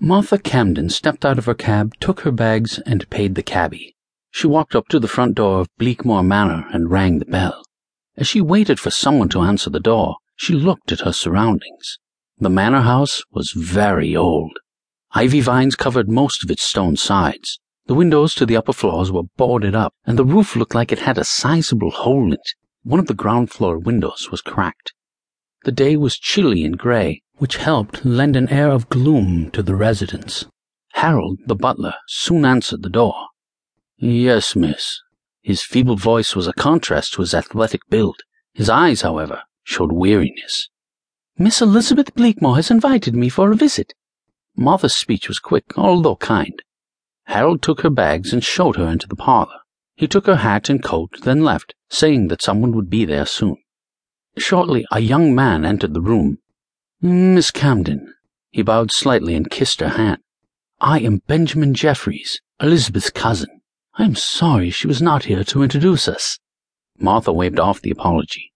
Martha Camden stepped out of her cab, took her bags, and paid the cabbie. She walked up to the front door of Bleakmore Manor and rang the bell. As she waited for someone to answer the door, she looked at her surroundings. The manor house was very old. Ivy vines covered most of its stone sides. The windows to the upper floors were boarded up, and the roof looked like it had a sizable hole in it. One of the ground floor windows was cracked. The day was chilly and grey, which helped lend an air of gloom to the residence. Harold, the butler, soon answered the door. "Yes, miss." His feeble voice was a contrast to his athletic build. His eyes, however, showed weariness. "Miss Elizabeth Bleakmore has invited me for a visit." Martha's speech was quick, although kind. Harold took her bags and showed her into the parlour. He took her hat and coat, then left, saying that someone would be there soon. Shortly, a young man entered the room. "Miss Camden." He bowed slightly and kissed her hand. "I am Benjamin Jeffries, Elizabeth's cousin. I am sorry she was not here to introduce us." Martha waved off the apology.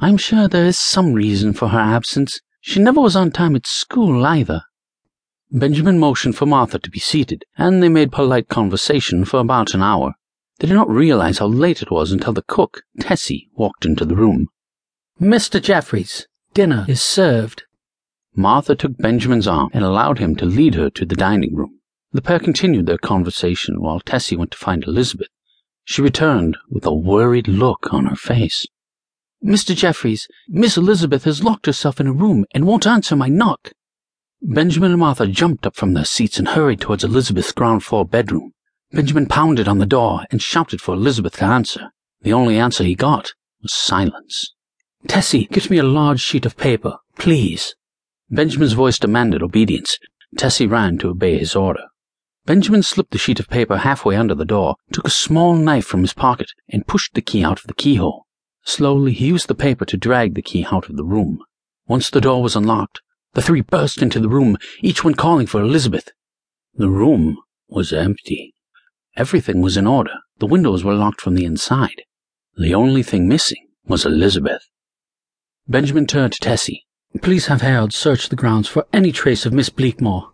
"I am sure there is some reason for her absence. She never was on time at school either." Benjamin motioned for Martha to be seated, and they made polite conversation for about an hour. They did not realize how late it was until the cook, Tessie, walked into the room. "Mr. Jeffries, dinner is served." Martha took Benjamin's arm and allowed him to lead her to the dining room. The pair continued their conversation while Tessie went to find Elizabeth. She returned with a worried look on her face. "Mr. Jeffries, Miss Elizabeth has locked herself in a room and won't answer my knock." Benjamin and Martha jumped up from their seats and hurried towards Elizabeth's ground-floor bedroom. Benjamin pounded on the door and shouted for Elizabeth to answer. The only answer he got was silence. "Tessie, get me a large sheet of paper, please." Benjamin's voice demanded obedience. Tessie ran to obey his order. Benjamin slipped the sheet of paper halfway under the door, took a small knife from his pocket, and pushed the key out of the keyhole. Slowly, he used the paper to drag the key out of the room. Once the door was unlocked, the three burst into the room, each one calling for Elizabeth. The room was empty. Everything was in order. The windows were locked from the inside. The only thing missing was Elizabeth. Benjamin turned to Tessie. "Please have Harold search the grounds for any trace of Miss Bleakmore."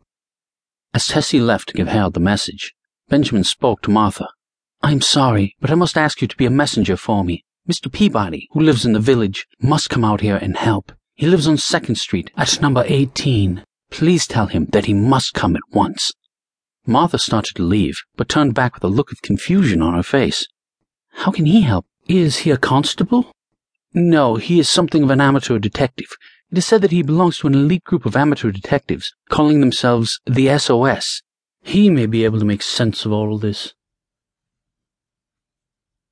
As Tessie left to give Harold the message, Benjamin spoke to Martha. "I am sorry, but I must ask you to be a messenger for me. Mr. Peabody, who lives in the village, must come out here and help. He lives on 2nd Street at number 18. Please tell him that he must come at once." Martha started to leave, but turned back with a look of confusion on her face. "How can he help? Is he a constable?" "No, he is something of an amateur detective. It is said that he belongs to an elite group of amateur detectives, calling themselves the S.O.S. He may be able to make sense of all this.